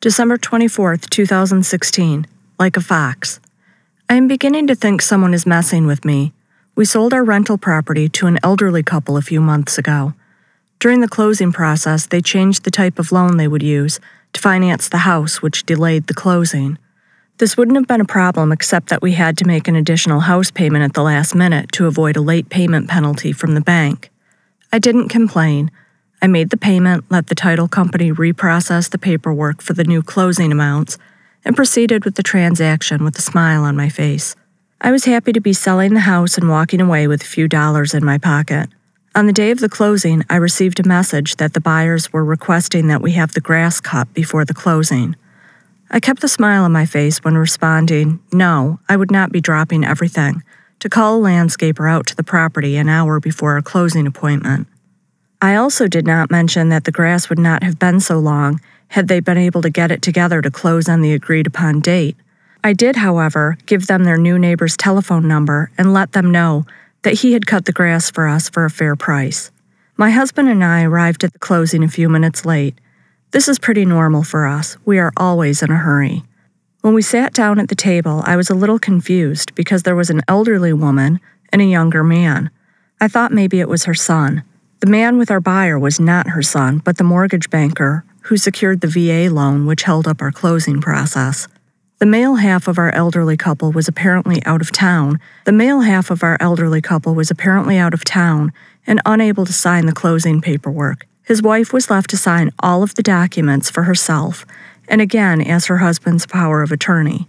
December 24th, 2016, like a fox. I am beginning to think someone is messing with me. We sold our rental property to an elderly couple a few months ago. During the closing process, they changed the type of loan they would use to finance the house, which delayed the closing. This wouldn't have been a problem except that we had to make an additional house payment at the last minute to avoid a late payment penalty from the bank. I didn't complain. I made the payment, let the title company reprocess the paperwork for the new closing amounts, and proceeded with the transaction with a smile on my face. I was happy to be selling the house and walking away with a few dollars in my pocket. On the day of the closing, I received a message that the buyers were requesting that we have the grass cut before the closing. I kept the smile on my face when responding, no, I would not be dropping everything, to call a landscaper out to the property an hour before our closing appointment. I also did not mention that the grass would not have been so long had they been able to get it together to close on the agreed-upon date. I did, however, give them their new neighbor's telephone number and let them know that he had cut the grass for us for a fair price. My husband and I arrived at the closing a few minutes late. This is pretty normal for us. We are always in a hurry. When we sat down at the table, I was a little confused because there was an elderly woman and a younger man. I thought maybe it was her son. The man with our buyer was not her son, but the mortgage banker who secured the VA loan which held up our closing process. The male half of our elderly couple was apparently out of town. The male half of our elderly couple was apparently out of town and unable to sign the closing paperwork. His wife was left to sign all of the documents for herself and again as her husband's power of attorney.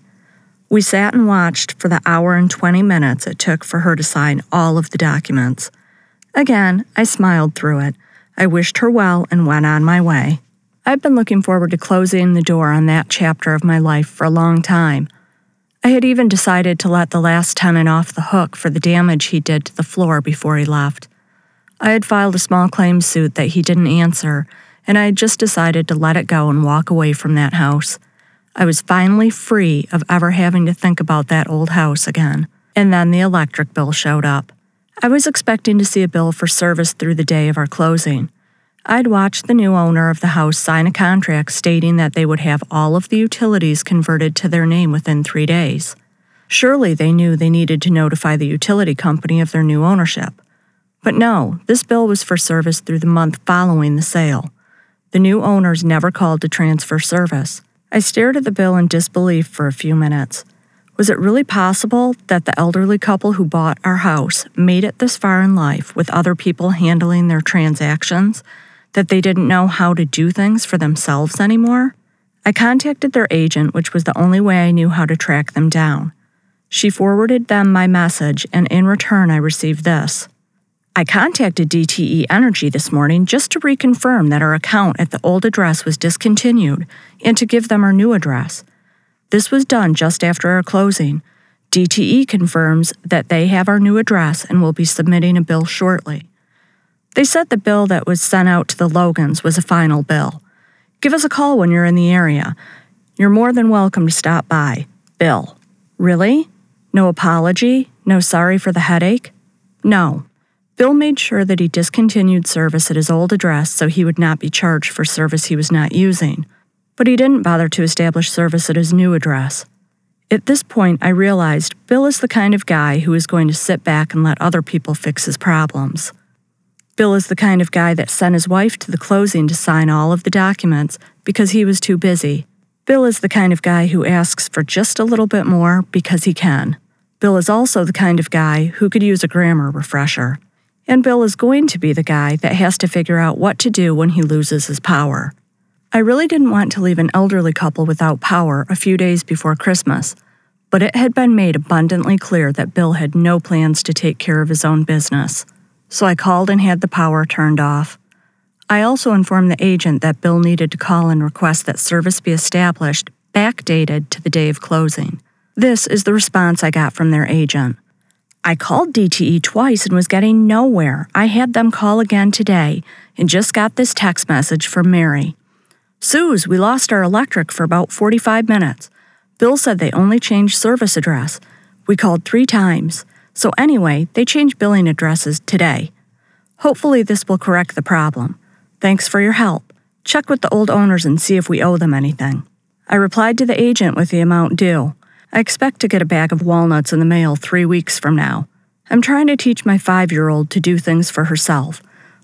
We sat and watched for the hour and 20 minutes it took for her to sign all of the documents. Again, I smiled through it. I wished her well and went on my way. I've been looking forward to closing the door on that chapter of my life for a long time. I had even decided to let the last tenant off the hook for the damage he did to the floor before he left. I had filed a small claims suit that he didn't answer, and I had just decided to let it go and walk away from that house. I was finally free of ever having to think about that old house again. And then the electric bill showed up. I was expecting to see a bill for service through the day of our closing. I'd watched the new owner of the house sign a contract stating that they would have all of the utilities converted to their name within 3 days. Surely they knew they needed to notify the utility company of their new ownership. But no, this bill was for service through the month following the sale. The new owners never called to transfer service. I stared at the bill in disbelief for a few minutes. Was it really possible that the elderly couple who bought our house made it this far in life with other people handling their transactions? That they didn't know how to do things for themselves anymore? I contacted their agent, which was the only way I knew how to track them down. She forwarded them my message, and in return I received this. I contacted DTE Energy this morning just to reconfirm that our account at the old address was discontinued and to give them our new address. This was done just after our closing. DTE confirms that they have our new address and will be submitting a bill shortly. They said the bill that was sent out to the Logans was a final bill. Give us a call when you're in the area. You're more than welcome to stop by. Bill. Really? No apology? No sorry for the headache? No. Bill made sure that he discontinued service at his old address so he would not be charged for service he was not using, but he didn't bother to establish service at his new address. At this point, I realized Bill is the kind of guy who is going to sit back and let other people fix his problems. Bill is the kind of guy that sent his wife to the closing to sign all of the documents because he was too busy. Bill is the kind of guy who asks for just a little bit more because he can. Bill is also the kind of guy who could use a grammar refresher. And Bill is going to be the guy that has to figure out what to do when he loses his power. I really didn't want to leave an elderly couple without power a few days before Christmas, but it had been made abundantly clear that Bill had no plans to take care of his own business. So I called and had the power turned off. I also informed the agent that Bill needed to call and request that service be established, backdated to the day of closing. This is the response I got from their agent. I called DTE twice and was getting nowhere. I had them call again today and just got this text message from Mary. Suze, we lost our electric for about 45 minutes. Bill said they only changed service address. We called 3 times. So anyway, they changed billing addresses today. Hopefully this will correct the problem. Thanks for your help. Check with the old owners and see if we owe them anything. I replied to the agent with the amount due. I expect to get a bag of walnuts in the mail 3 weeks from now. I'm trying to teach my 5-year-old to do things for herself,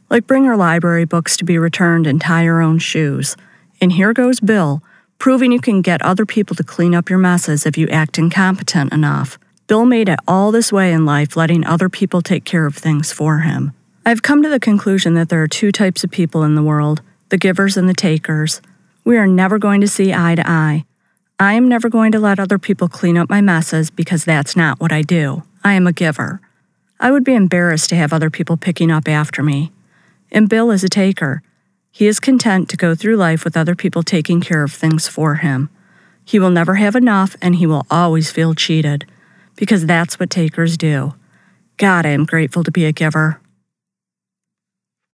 like bring her library books to be returned and tie her own shoes. And here goes Bill, proving you can get other people to clean up your messes if you act incompetent enough. Bill made it all this way in life, letting other people take care of things for him. I've come to the conclusion that there are 2 types of people in the world, the givers and the takers. We are never going to see eye to eye. I am never going to let other people clean up my messes because that's not what I do. I am a giver. I would be embarrassed to have other people picking up after me. And Bill is a taker. He is content to go through life with other people taking care of things for him. He will never have enough, and he will always feel cheated, because that's what takers do. God, I am grateful to be a giver.